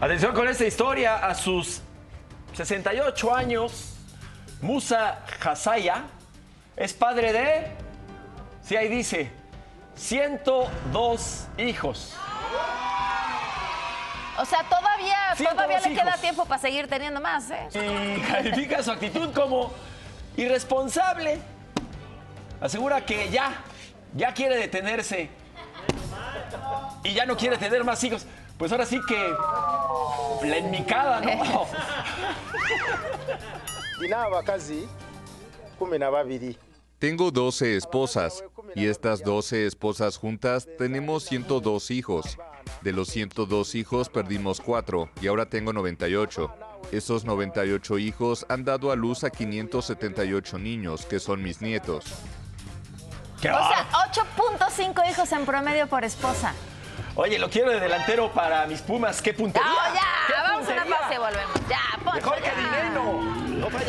Atención con esta historia. A sus 68 años, Musa Hasaya es padre de, sí, ahí dice, 102 hijos. O sea, todavía le queda tiempo para seguir teniendo más, ¿eh? Y califica su actitud como irresponsable. Asegura que ya quiere detenerse y ya no quiere tener más hijos. Pues ahora sí que la enmicada, ¿no? Tengo 12 esposas y estas 12 esposas juntas tenemos 102 hijos. De los 102 hijos perdimos 4 y ahora tengo 98. Esos 98 hijos han dado a luz a 578 niños, que son mis nietos. O sea, 8.5 hijos en promedio por esposa. Oye, lo quiero de delantero para mis Pumas. ¡Qué puntería! ¡No, ya! Vamos a una pausa y volvemos. Ya, Poncho.